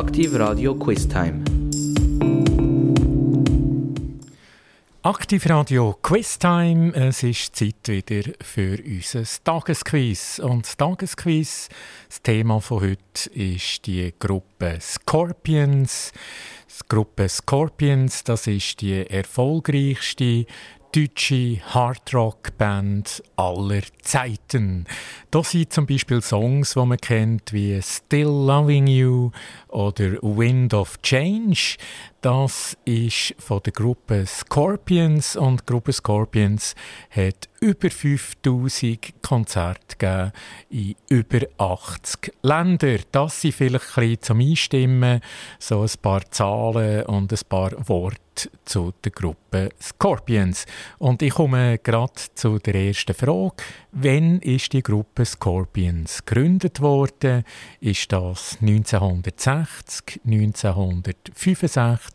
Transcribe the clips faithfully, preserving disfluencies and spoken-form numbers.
Aktiv Radio Quiztime. Aktiv Radio Quiztime. Es ist Zeit wieder für unser Tagesquiz. Und das Tagesquiz, das Thema von heute ist die Gruppe Scorpions. Die Gruppe Scorpions, das ist die erfolgreichste deutsche Hardrock-Band aller Zeiten. Da sind zum Beispiel Songs, die man kennt, wie «Still Loving You» oder «Wind of Change». Das ist von der Gruppe Scorpions, und die Gruppe Scorpions hat über fünftausend Konzerte gegeben in über achtzig Ländern. Das sind vielleicht ein bisschen zum Einstimmen, so ein paar Zahlen und ein paar Worte zu der Gruppe Scorpions. Und ich komme gerade zu der ersten Frage. Wann ist die Gruppe Scorpions gegründet worden? Ist das neunzehnhundertsechzig, neunzehnhundertfünfundsechzig?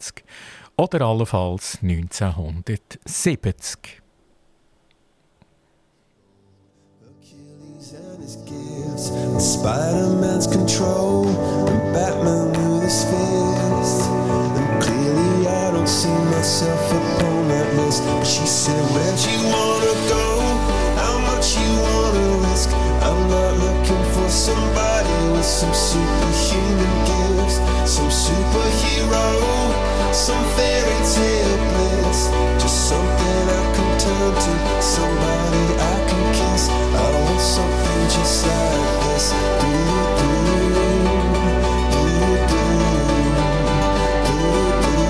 Oder allenfalls neunzehnhundertsiebzig. Some fairy tale bliss, just something I can turn to, somebody I can kiss. I want something just like this. Do do do do do do.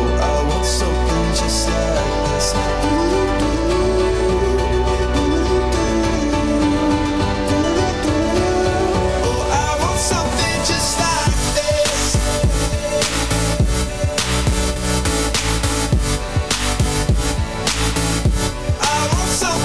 Oh, I want something just like this. Do do do do do. Oh, I want something just like this. So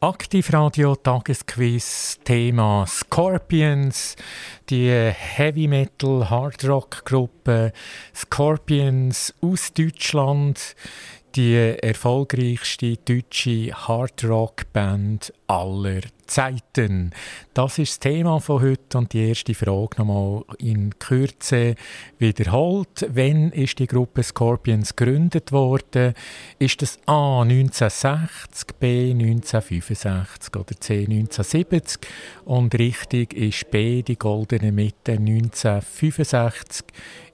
Aktivradio Tagesquiz, Thema Scorpions, die Heavy Metal Hardrock Gruppe Scorpions aus Deutschland, die erfolgreichste deutsche Hardrock Band aller Zeiten. Das ist das Thema von heute und die erste Frage nochmal in Kürze wiederholt. Wann ist die Gruppe Scorpions gegründet worden? Ist das A neunzehnhundertsechzig, B neunzehnhundertfünfundsechzig oder C neunzehnhundertsiebzig? Und richtig ist B, die goldene Mitte neunzehnhundertfünfundsechzig.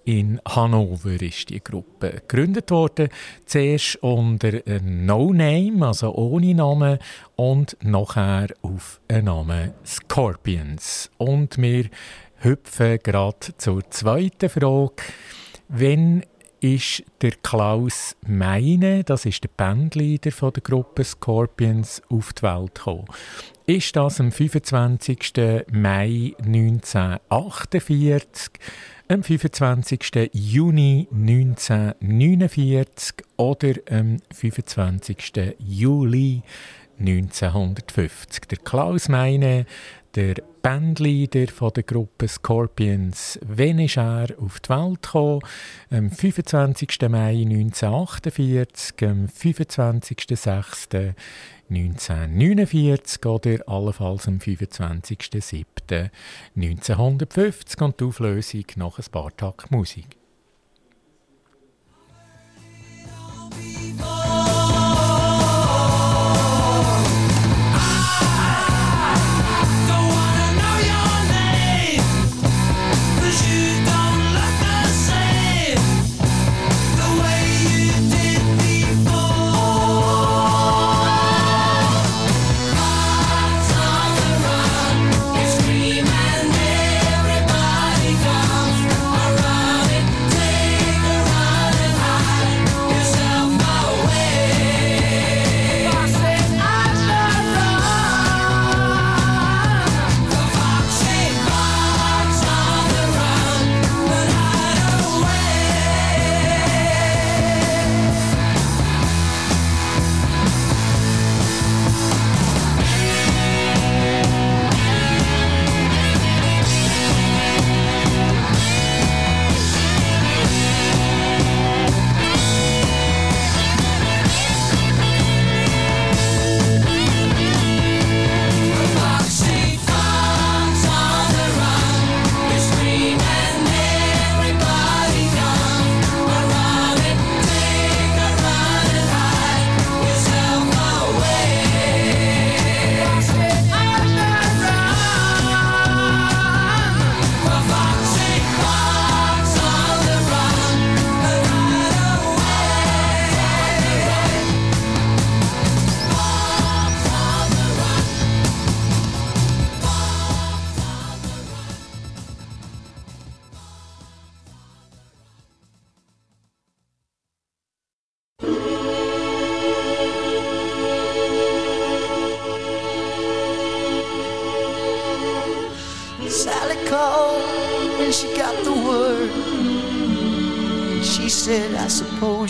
In Hannover ist die Gruppe gegründet worden. Zuerst unter No Name, also ohne Namen, und nachher auf den Namen Scorpions. Und wir hüpfen gerade zur zweiten Frage. Wann ist der Klaus Meine, das ist der Bandleader von der Gruppe Scorpions, auf die Welt gekommen? Ist das am fünfundzwanzigsten Mai neunzehnhundertachtundvierzig? Am fünfundzwanzigsten Juni neunzehnhundertneunundvierzig oder am fünfundzwanzigsten Juli neunzehnhundertfünfzig. Der Klaus Meine, der Bandleader von der Gruppe Scorpions. Wann ist er auf die Welt gekommen? Am fünfundzwanzigsten Mai neunzehnhundertachtundvierzig, am fünfundzwanzigsten sechsten neunzehnhundertneunundvierzig oder allenfalls am fünfundzwanzigsten siebten neunzehnhundertfünfzig und die Auflösung nach ein paar Tag Musik.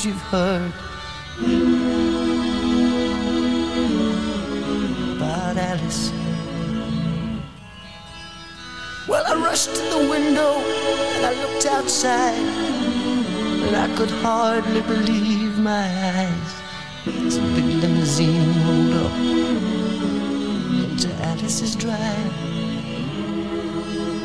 You've heard about Alice. Well, I rushed to the window and I looked outside, and I could hardly believe my eyes. A big limousine rolled up into Alice's drive.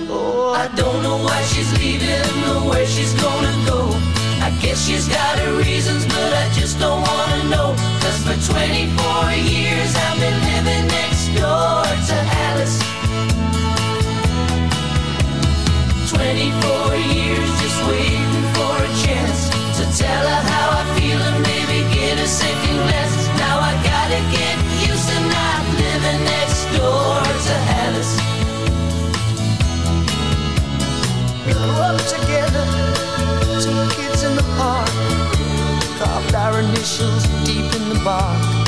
Oh, I don't know why she's leaving or where she's gonna go. I guess she's got her reasons, but I just don't wanna know. Cause for twenty-four years I've been living next door to Alice. Twenty-four years just waiting for a chance to tell her how I feel and maybe get a second glance. Now I gotta get used to not living next door to Alice. Grow up together, two kids in the park, carved our initials deep in the bark.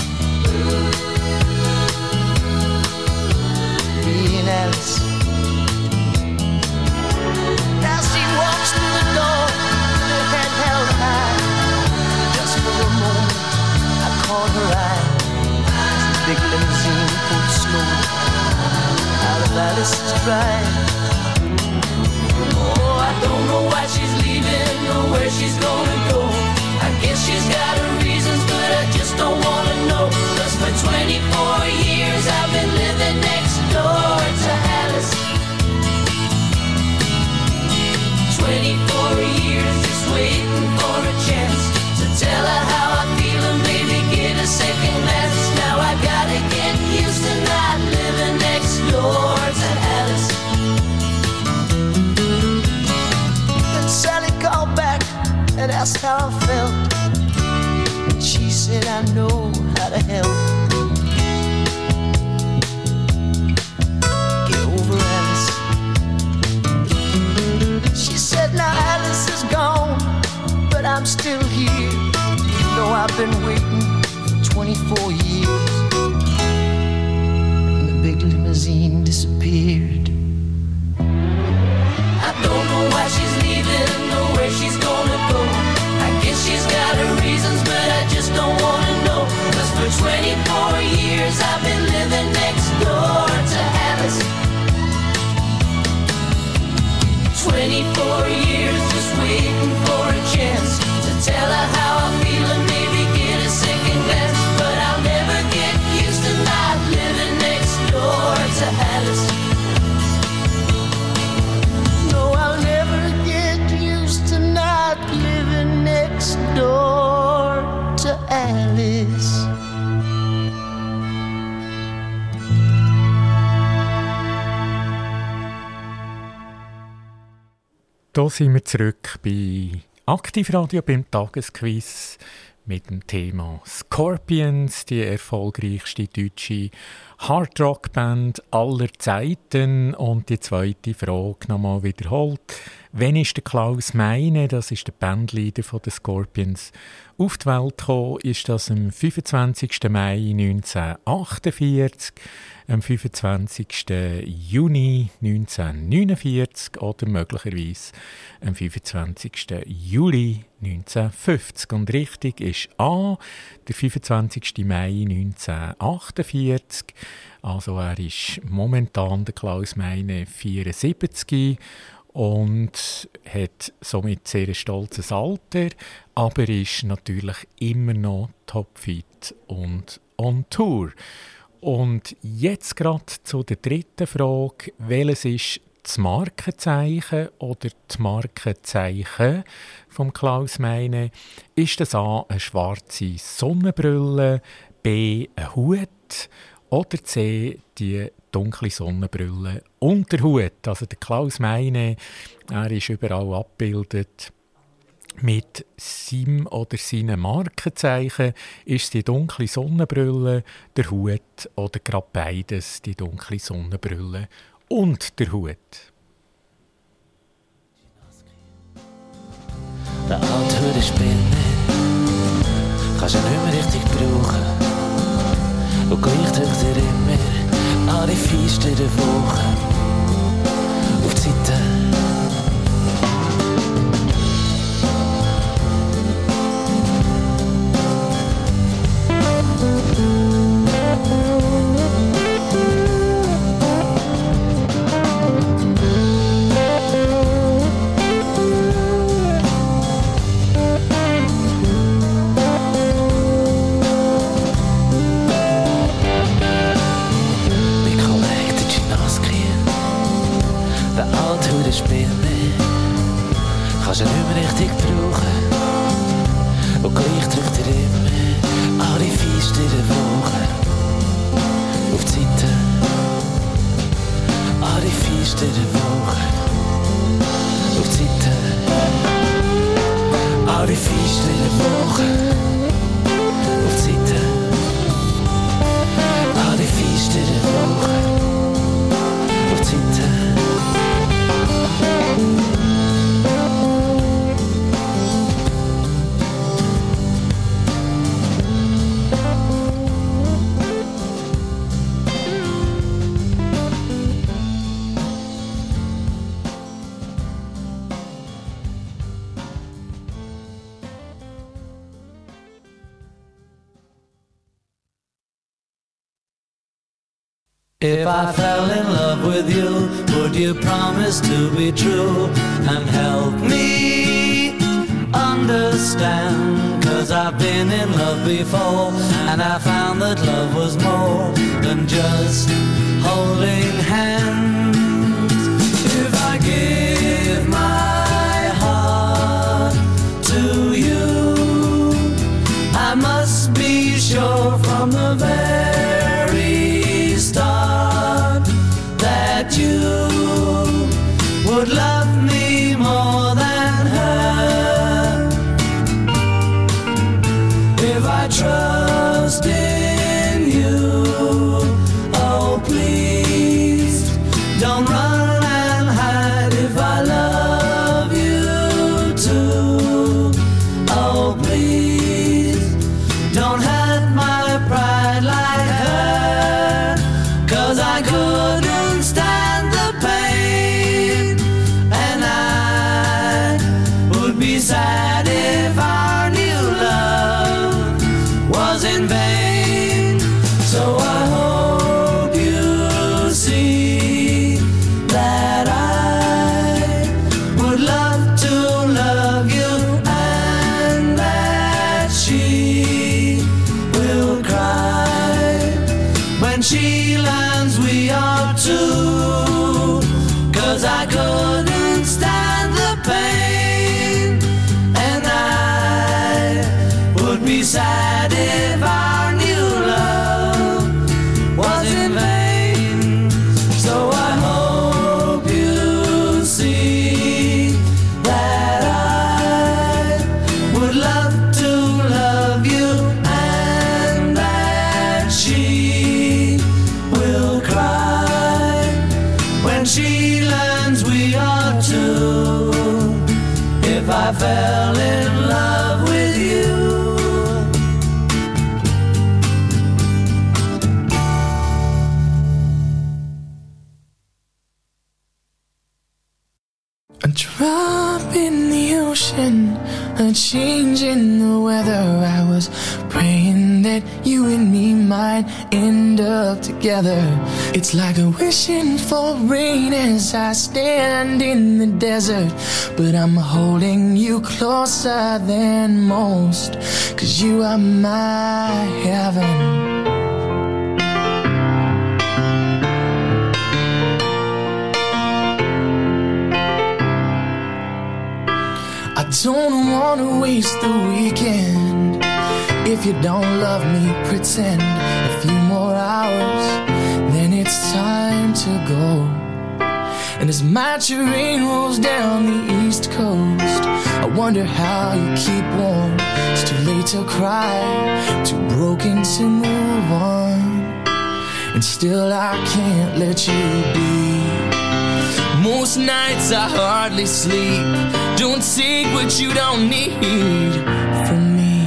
right. Oh, I don't know why she's leaving or where she's gonna go. I guess she's got her reasons, but I just don't wanna know. 'Cause for twenty-four years I've been living next door to Alice. twenty-four years just waiting for a chance to tell her how I feel and maybe get a second glance. Now I gotta get used to not living next door to Alice. Then Sally called back and asked how I felt, and she said I know how to help. Get over Alice. She said now Alice is gone, but I'm still here. You know I've been waiting for twenty-four years. And the big limousine disappeared. I don't know why she's leaving or where she's gonna go. I guess she's got her reasons, but I just don't wanna know. 'Cause for twenty-four years I've been living next door to Alice. twenty-four years just waiting for a chance to tell her how I feel and maybe get a second glance. But I'll never get used to not living next door to Alice. Living next door to Alice. Hier sind wir zurück bei Aktivradio beim Tagesquiz mit dem Thema Scorpions, die erfolgreichste deutsche Hardrock-Band aller Zeiten. Und die zweite Frage nochmal wiederholt. Wann ist der Klaus Meine, das ist der Bandleader der Scorpions, auf die Welt gekommen? Ist das am fünfundzwanzigsten Mai neunzehnhundertachtundvierzig, am fünfundzwanzigsten Juni neunzehnhundertneunundvierzig oder möglicherweise am fünfundzwanzigsten Juli neunzehnhundertfünfzig? Und richtig ist A, der fünfundzwanzigsten Mai neunzehnhundertachtundvierzig. Also er ist momentan, der Klaus Meine, vierundsiebzig und hat somit sehr ein stolzes Alter, aber ist natürlich immer noch topfit und on Tour. Und jetzt gerade zu der dritten Frage. Welches ist das Markenzeichen oder die Markenzeichen von Klaus Meine? Ist das A, eine schwarze Sonnenbrille, B, ein Hut oder C, die dunkle Sonnenbrille und der Hut? Also der Klaus Meine, er ist überall abgebildet mit seinem oder seinen Markenzeichen. Ist es die dunkle Sonnenbrille, der Hut oder gerade beides, die dunkle Sonnenbrille und der Hut? Der alte Hut ist billig, kannst du ihn nicht mehr richtig brauchen. Und gleich drückt er immer alle Feister der Woche auf die Seite. Kannst du ihn nicht mehr richtig brauchen. Und gleich drückt er immer alle Feister der Woche auf die Seite. Alle Feister der Woche auf die Seite. Alle Feister der Woche auf die Seite. Alle Feister der Woche auf die Seite. Thank you. If I fell in love with you, would you promise to be true and help me understand? Cause I've been in love before and I found that love was more than just holding hands. If I give my heart to you, I must be sure from the very start that you would love me more than her. If I trust in you, oh please don't run and hide. If I love you too, oh please don't hurt my pride like her. Cause I couldn't stand the pain, and I would be sad if our new love was in vain. So I hope you see that I would love to love you, and that she will cry when she loves we are too. Cause I couldn't stand the pain, and I would be sad if our new love was in vain. So I hope you see that I would love to love you, and that she when she learns we are two. If I fell in love with you. A drop in the ocean, a change in the weather. I was praying that you and me might end up together. It's like a wishing for rain as I stand in the desert, but I'm holding you closer than most, cause you are my heaven. Don't wanna waste the weekend. If you don't love me, pretend. A few more hours, then it's time to go. And as my terrain rolls down the east coast, I wonder how you keep warm. It's too late to cry, too broken to move on, and still I can't let you be. Most nights I hardly sleep. Don't seek what you don't need from me.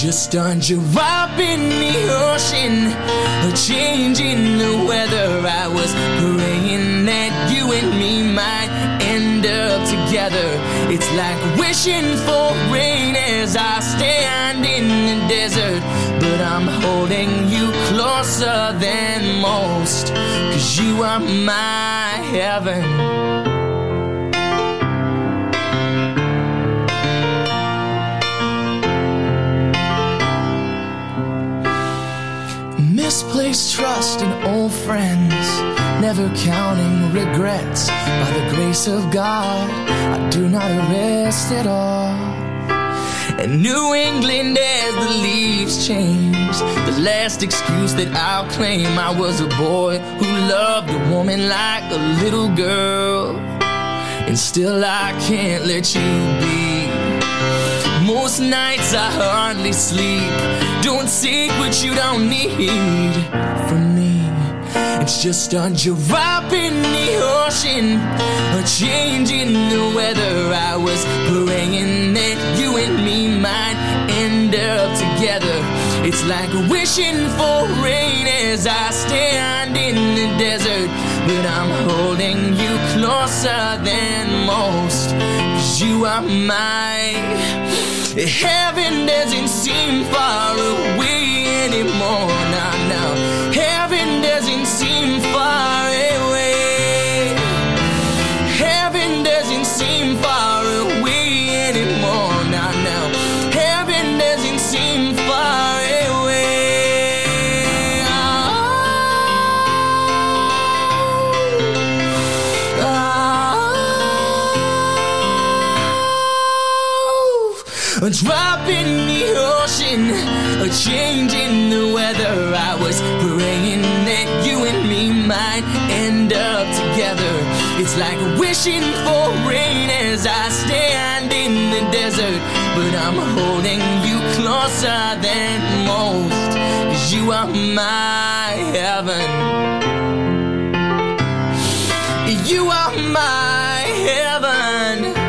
Just a drop in the ocean, a change in the weather. I was praying that you and me might end up together. It's like wishing for rain as I stand in the desert, but I'm holding you closer than most, cause you are my heaven. Misplaced trust in old friends, never counting regrets. By the grace of God, I do not rest at all. In New England as the leaves change, the last excuse that I'll claim, I was a boy who loved a woman like a little girl, and still I can't let you be. Most nights I hardly sleep. Don't seek what you don't need from me. It's just a drop in the ocean, a change in the weather. I was praying that you and me might end up together. It's like wishing for rain as I stand in the desert, but I'm holding you closer than most, cause you are my heaven doesn't seem far away anymore. Now, now, heaven doesn't seem a drop in the ocean, a change in the weather. I was praying that you and me might end up together. It's like wishing for rain as I stand in the desert, but I'm holding you closer than most, 'cause you are my heaven. You are my heaven.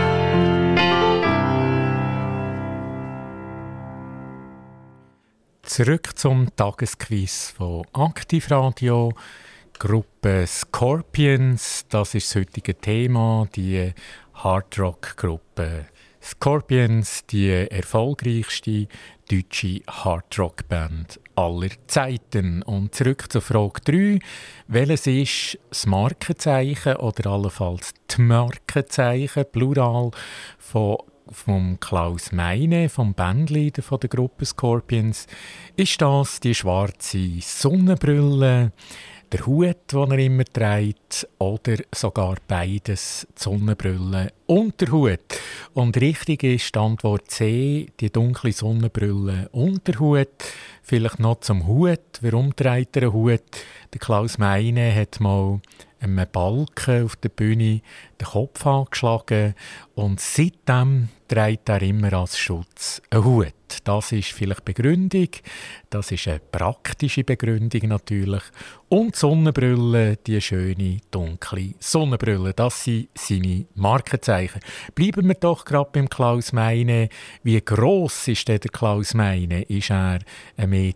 Zurück zum Tagesquiz von Aktivradio, Gruppe Scorpions. Das ist das heutige Thema, die Hardrock-Gruppe Scorpions, die erfolgreichste deutsche Hardrock-Band aller Zeiten. Und zurück zur Frage drei. Welches ist das Markenzeichen oder allenfalls die Markenzeichen, Plural, von vom Klaus Meine, vom Bandleader von der Gruppe Scorpions? Ist das die schwarze Sonnenbrille, der Hut, den er immer trägt, oder sogar beides, die Sonnenbrille und der Hut? Und richtig ist die Antwort C, die dunkle Sonnenbrille und der Hut. Vielleicht noch zum Hut. Warum trägt er einen Hut? Der Klaus Meine hat mal einem Balken auf der Bühne den Kopf angeschlagen und seitdem trägt er immer als Schutz einen Hut. Das ist vielleicht Begründung, das ist eine praktische Begründung natürlich. Und die Sonnenbrille, die schöne, dunkle Sonnenbrille, das sind seine Markenzeichen. Bleiben wir doch gerade beim Klaus Meine. Wie gross ist der Klaus Meine? Ist er eins Komma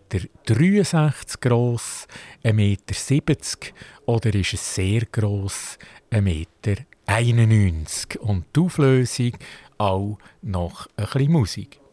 dreiundsechzig Meter gross, eins Komma siebzig Meter oder ist es sehr gross, eins Komma einundneunzig Meter? Und die Auflösung auch noch ein bisschen Musik. Oh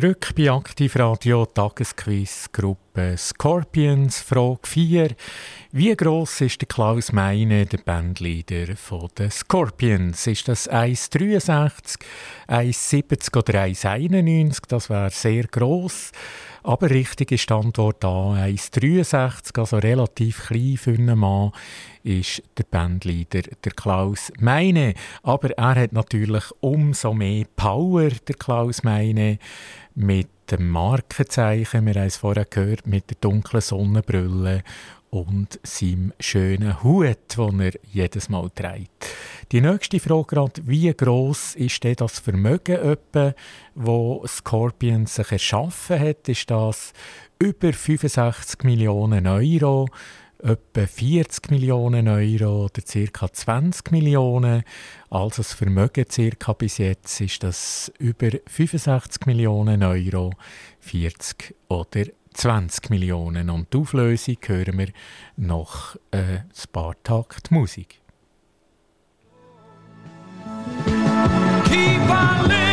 zurück bei Aktivradio Tagesquiz-Gruppe Scorpions, Frage vier. Wie gross ist der Klaus Meine, der Bandleader der Scorpions? Ist das eins Komma dreiundsechzig, eins Komma siebzig oder eins Komma einundneunzig? Das wäre sehr gross. Aber richtig ist die Antwort A, eins Komma dreiundsechzig, also relativ klein für einen Mann, ist der Bandleader, der Klaus Meine. Aber er hat natürlich umso mehr Power, der Klaus Meine, mit dem Markenzeichen, wir haben es vorher gehört, mit der dunklen Sonnenbrille und seinem schönen Hut, den er jedes Mal trägt. Die nächste Frage gerade, wie gross ist denn das Vermögen etwa, das Scorpions sich erschaffen hat? Ist das über fünfundsechzig Millionen Euro, etwa vierzig Millionen Euro oder ca. zwanzig Millionen? Also das Vermögen circa bis jetzt ist das über fünfundsechzig Millionen Euro, vierzig oder zwanzig Millionen. Und die Auflösung hören wir noch äh, ein paar Takt Musik. Keep on living.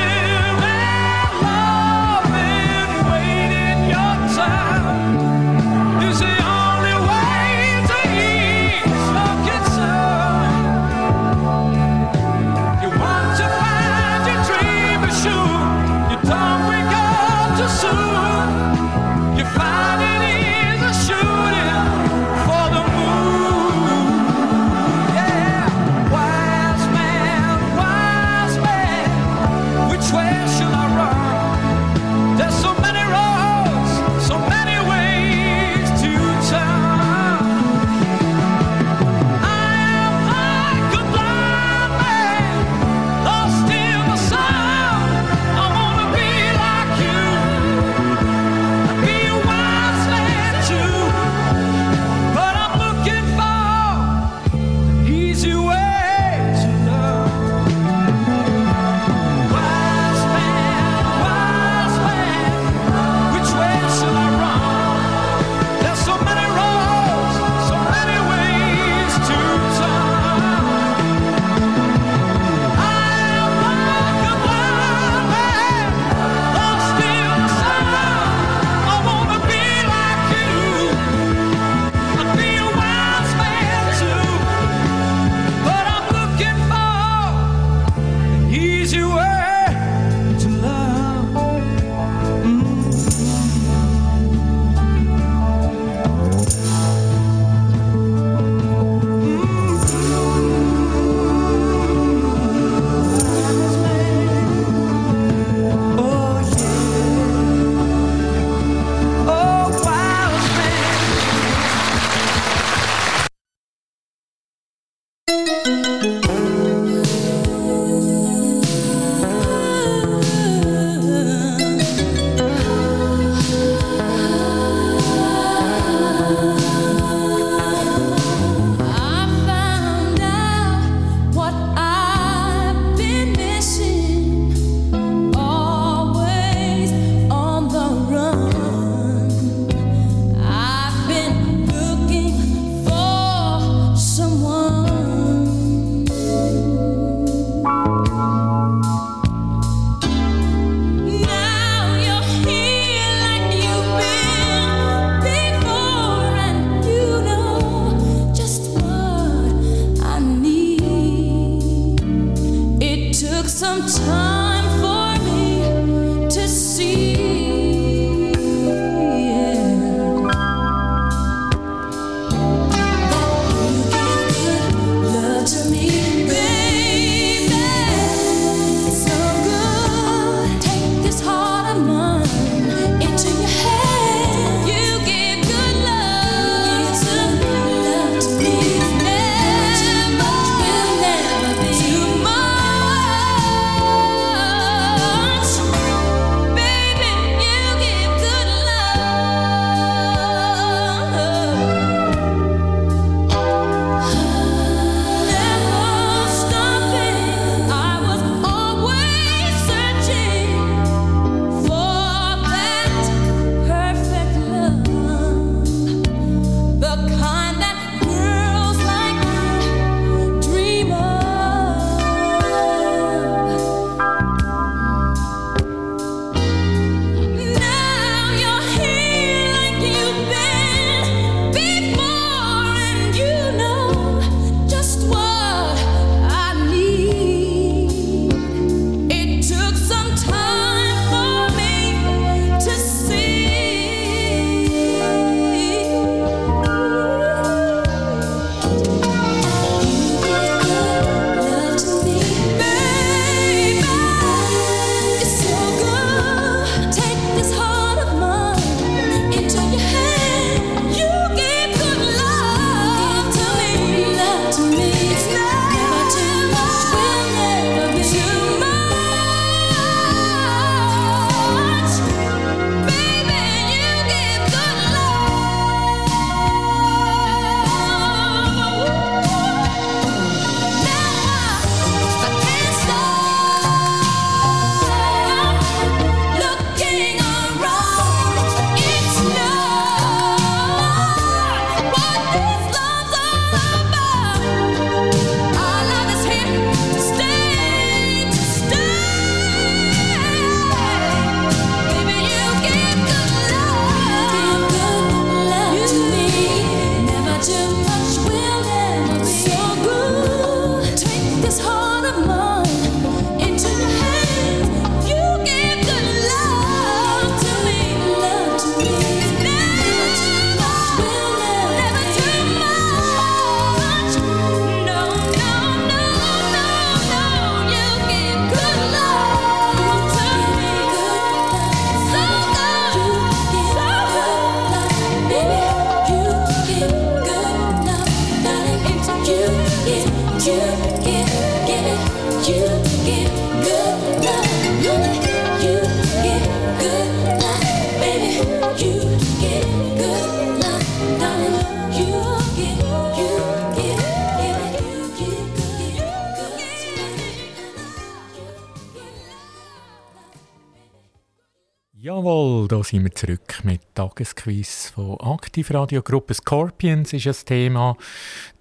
Da sind wir zurück mit Tagesquiz von Aktivradio-Gruppe Scorpions ist ein Thema.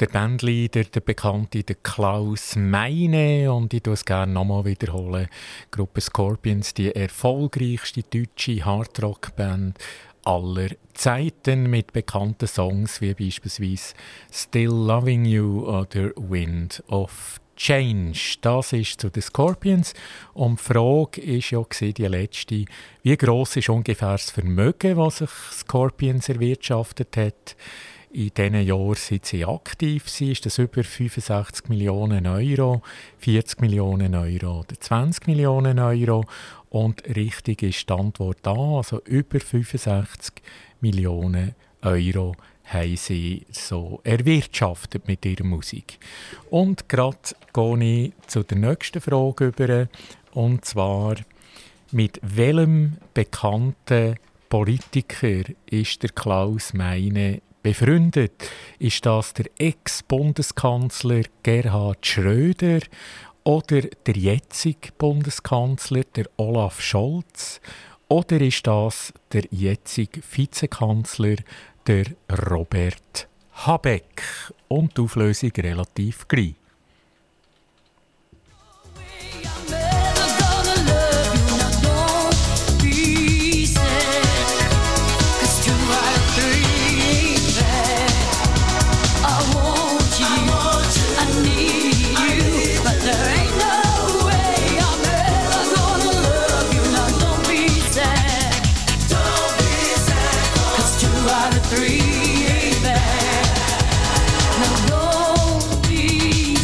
Der Bandleader, der, der bekannte der Klaus Meine, und ich wiederhole es gerne nochmal wiederholen. Gruppe Scorpions, die erfolgreichste deutsche Hardrock-Band aller Zeiten mit bekannten Songs wie beispielsweise «Still Loving You» oder «Wind of Change». Das ist zu den Scorpions. Und die Frage ist ja die letzte, wie gross ist ungefähr das Vermögen, das sich Scorpions erwirtschaftet hat in diesen Jahren, seit sie aktiv sind. Ist das über fünfundsechzig Millionen Euro, vierzig Millionen Euro oder zwanzig Millionen Euro? Und richtig ist die Antwort da, also über fünfundsechzig Millionen Euro. Haben sie so erwirtschaftet mit ihrer Musik. Und gerade gehe ich zu der nächsten Frage über, und zwar: Mit welchem bekannten Politiker ist der Klaus Meine befreundet? Ist das der Ex-Bundeskanzler Gerhard Schröder oder der jetzige Bundeskanzler, der Olaf Scholz? Oder ist das der jetzige Vizekanzler, der Robert Habeck? Und die Auflösung relativ gleich. Three, baby. Now don't be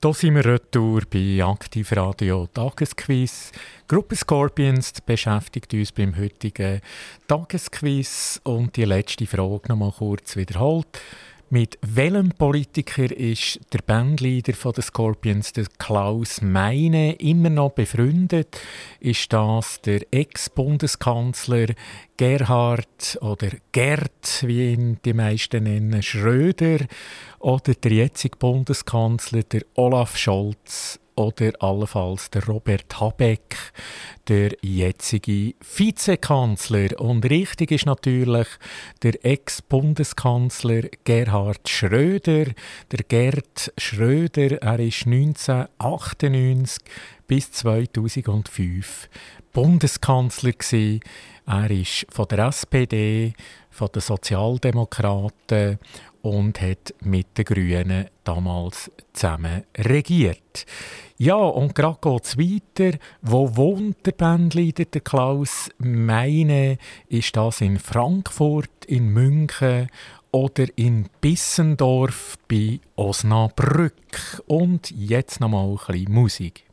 Hier sind wir retour bei Aktivradio Tagesquiz. Die Gruppe Scorpions beschäftigt uns beim heutigen Tagesquiz. Und die letzte Frage noch mal kurz wiederholt. Mit welchem Politiker ist der Bandleader der Scorpions, der Klaus Meine, immer noch befreundet? Ist das der Ex-Bundeskanzler Gerhard oder Gerd, wie ihn die meisten nennen, Schröder? Oder der jetzige Bundeskanzler, der Olaf Scholz? Oder allenfalls der Robert Habeck, der jetzige Vizekanzler. Und richtig ist natürlich der Ex-Bundeskanzler Gerhard Schröder. Der Gerd Schröder, er ist neunzehnhundertachtundneunzig bis zweitausendfünf Bundeskanzler gewesen. Er ist von der S P D, von den Sozialdemokraten und hat mit den Grünen damals zusammen regiert. Ja, und gerade geht es weiter. Wo wohnt der Bandleader, der Klaus Meine? Ist das in Frankfurt, in München oder in Bissendorf bei Osnabrück? Und jetzt noch mal ein bisschen Musik.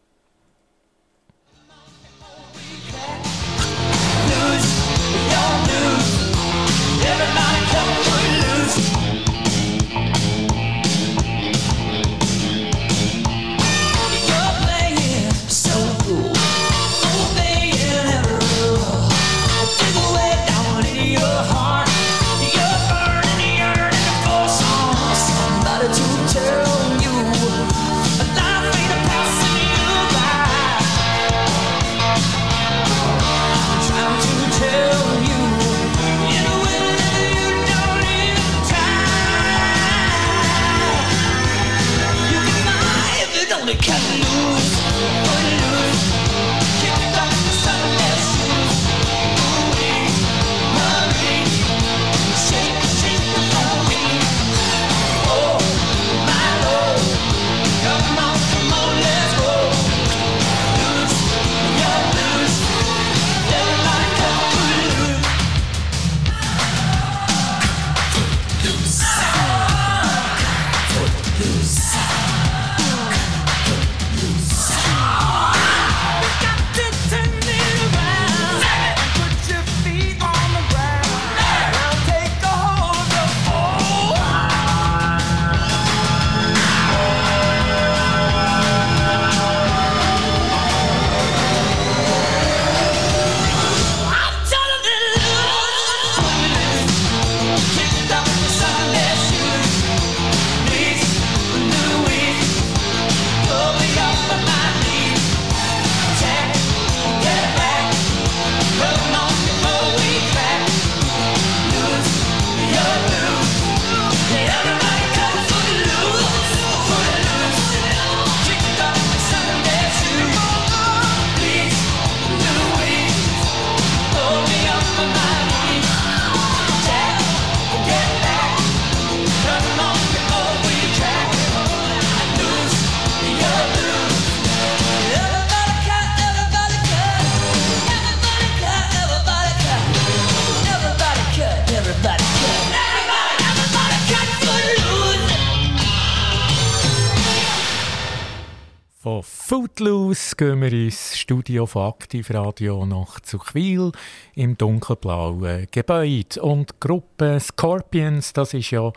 Gehen wir ins Studio von Aktivradio nach Zuchwil im dunkelblauen Gebäude. Und die Gruppe Scorpions, das ist ja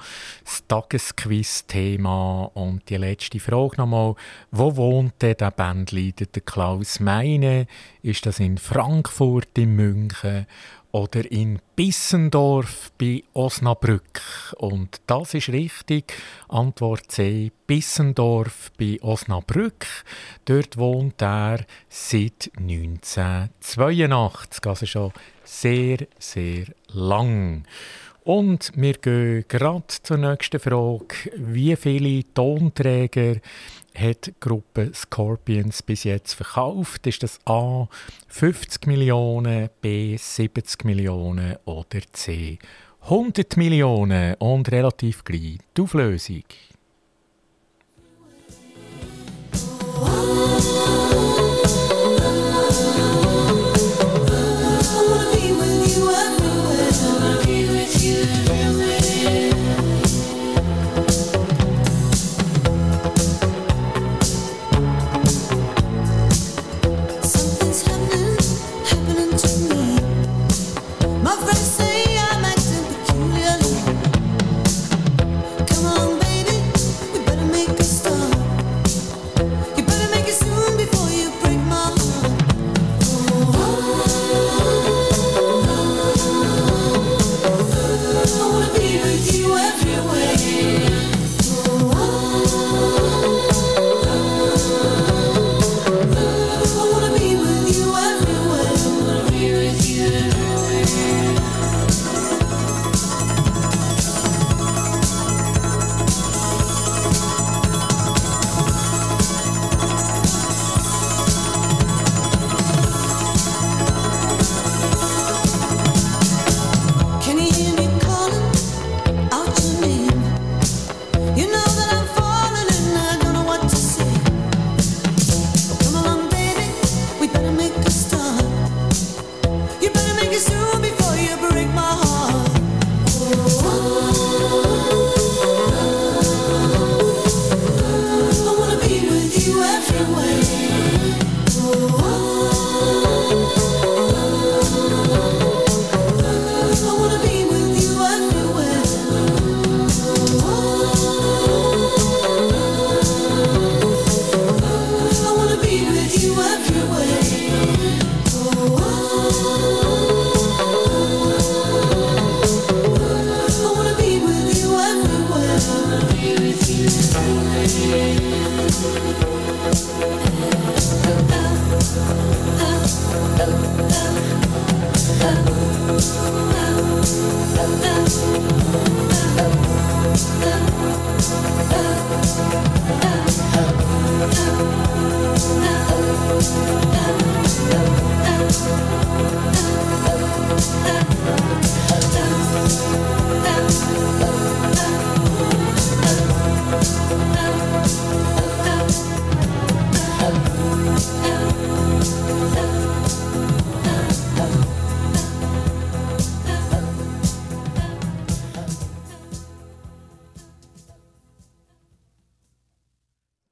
das Tagesquiz-Thema. Und die letzte Frage nochmal: Wo wohnt denn der Bandleader, der Klaus Meine? Ist das in Frankfurt, in München oder in Bissendorf bei Osnabrück? Und das ist richtig. Antwort C, Bissendorf bei Osnabrück. Dort wohnt er seit neunzehnhundertzweiundachtzig, also schon sehr, sehr lang. Und wir gehen gerade zur nächsten Frage. Wie viele Tonträger hat die Gruppe Scorpions bis jetzt verkauft? Ist das A fünfzig Millionen, B siebzig Millionen oder C hundert Millionen? Und relativ gleich die Auflösung.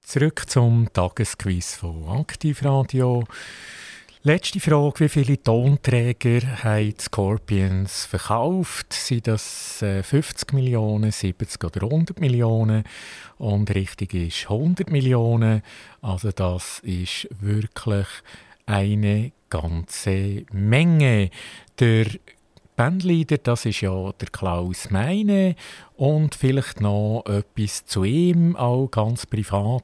Zurück zum Tagesquiz von Aktivradio. Letzte Frage: Wie viele Tonträger haben die Scorpions verkauft? Sind das fünfzig Millionen, siebzig oder hundert Millionen? Und richtig ist hundert Millionen. Also das ist wirklich eine ganze Menge. Der Bandleader, das ist ja der Klaus Meine, und vielleicht noch etwas zu ihm, auch ganz privat.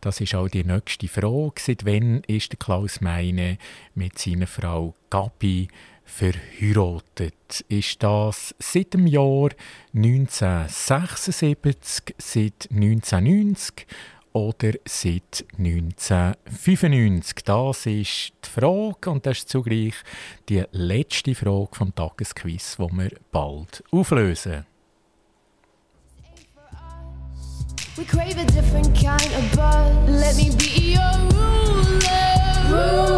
Das ist auch die nächste Frage. Seit wann ist der Klaus Meine mit seiner Frau Gabi verheiratet? Ist das seit dem Jahr neunzehnhundertsechsundsiebzig, seit neunzehnhundertneunzig oder seit neunzehnhundertfünfundneunzig? Das ist die Frage und das ist zugleich die letzte Frage vom Tagesquiz, die wir bald auflösen. We crave a different kind of buzz. Let me be your ruler,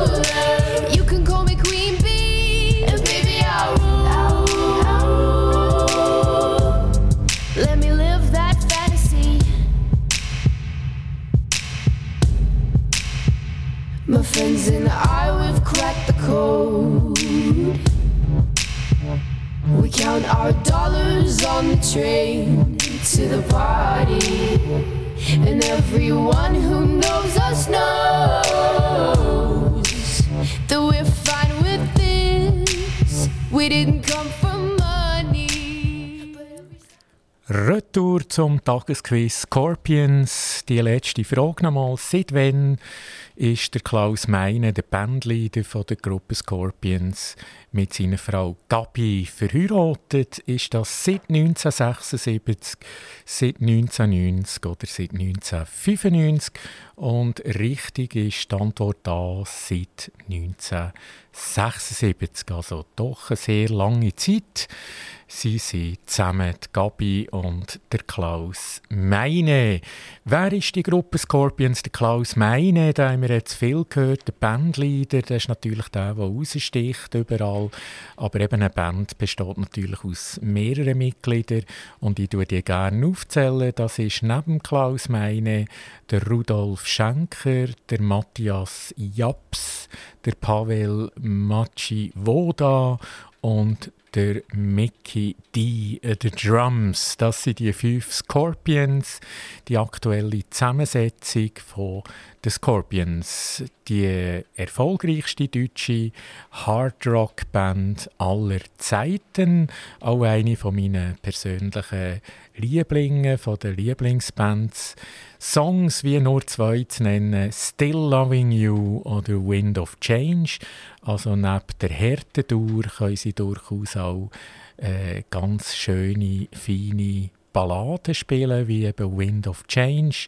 ruler. You can call me Queen Bee, and baby I'll rule, I'll rule. Let me live that fantasy. My friends and I, we've cracked the code. We count our dollars on the train to the party, and everyone who knows us knows that we're fine with this. We didn't come for money. Retour zum Tagesquiz Scorpions. Die letzte Frage nochmal: Seit wann ist der Klaus Meine, der Bandleader von der Gruppe Scorpions, mit seiner Frau Gabi verheiratet? Ist das seit neunzehnhundertsechsundsiebzig, seit neunzehnhundertneunzig oder seit neunzehnhundertfünfundneunzig? Und richtig ist die Antwort da, seit neunzehnhundertsechsundsiebzig. Also doch eine sehr lange Zeit. Sie sind zusammen, die Gabi und der Klaus Meine. Wer ist die Gruppe Scorpions? Der Klaus Meine, da haben wir jetzt viel gehört. Der Bandleader, der ist natürlich der, der raussticht überall. Aber eben eine Band besteht natürlich aus mehreren Mitgliedern. Und ich tue die gerne aufzählen. Das ist neben Klaus Meine der Rudolf Schenker, der Matthias Jabs, der Pavel Machi Voda und der Mickey D, äh, der Drums. Das sind die fünf Scorpions, die aktuelle Zusammensetzung von den Scorpions, die erfolgreichste deutsche Hardrock-Band aller Zeiten, auch eine von meinen persönlichen Lieblingen, von den Lieblingsbands. Songs wie nur zwei zu nennen: Still Loving You oder Wind of Change. Also neben der Härte durch können sie durchaus auch äh, ganz schöne, feine Balladen spielen, wie eben Wind of Change.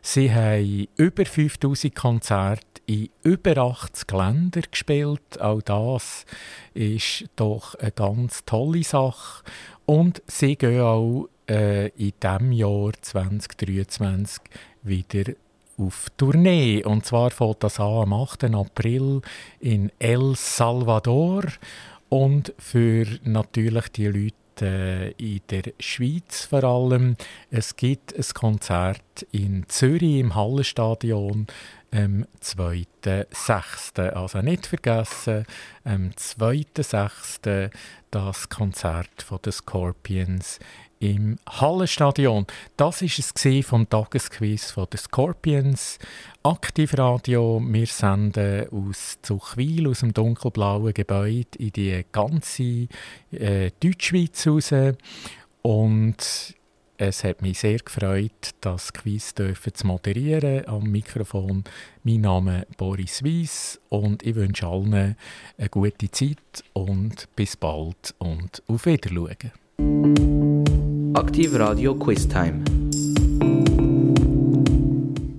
Sie haben über fünftausend Konzerte in über achtzig Ländern gespielt. Auch das ist doch eine ganz tolle Sache. Und sie gehen auch äh, in diesem Jahr zweitausenddreiundzwanzig wieder auf Tournee. Und zwar fängt das an am achten April in El Salvador. Und für natürlich die Leute in der Schweiz vor allem. Es gibt ein Konzert in Zürich im Hallenstadion am zweiten sechsten Also nicht vergessen, am zweiten sechsten das Konzert von den Scorpions im Hallenstadion. Das war es vom Tagesquiz von den Scorpions. Aktivradio, wir senden aus Zuchwil, aus dem dunkelblauen Gebäude, in die ganze äh, Deutschschweiz raus. Und Es hat mich sehr gefreut, das Quiz dürfen zu moderieren. Am Mikrofon mein Name Boris Weiss und ich wünsche allen eine gute Zeit und bis bald und auf Wiedersehen. Aktiv Radio Quiz Time.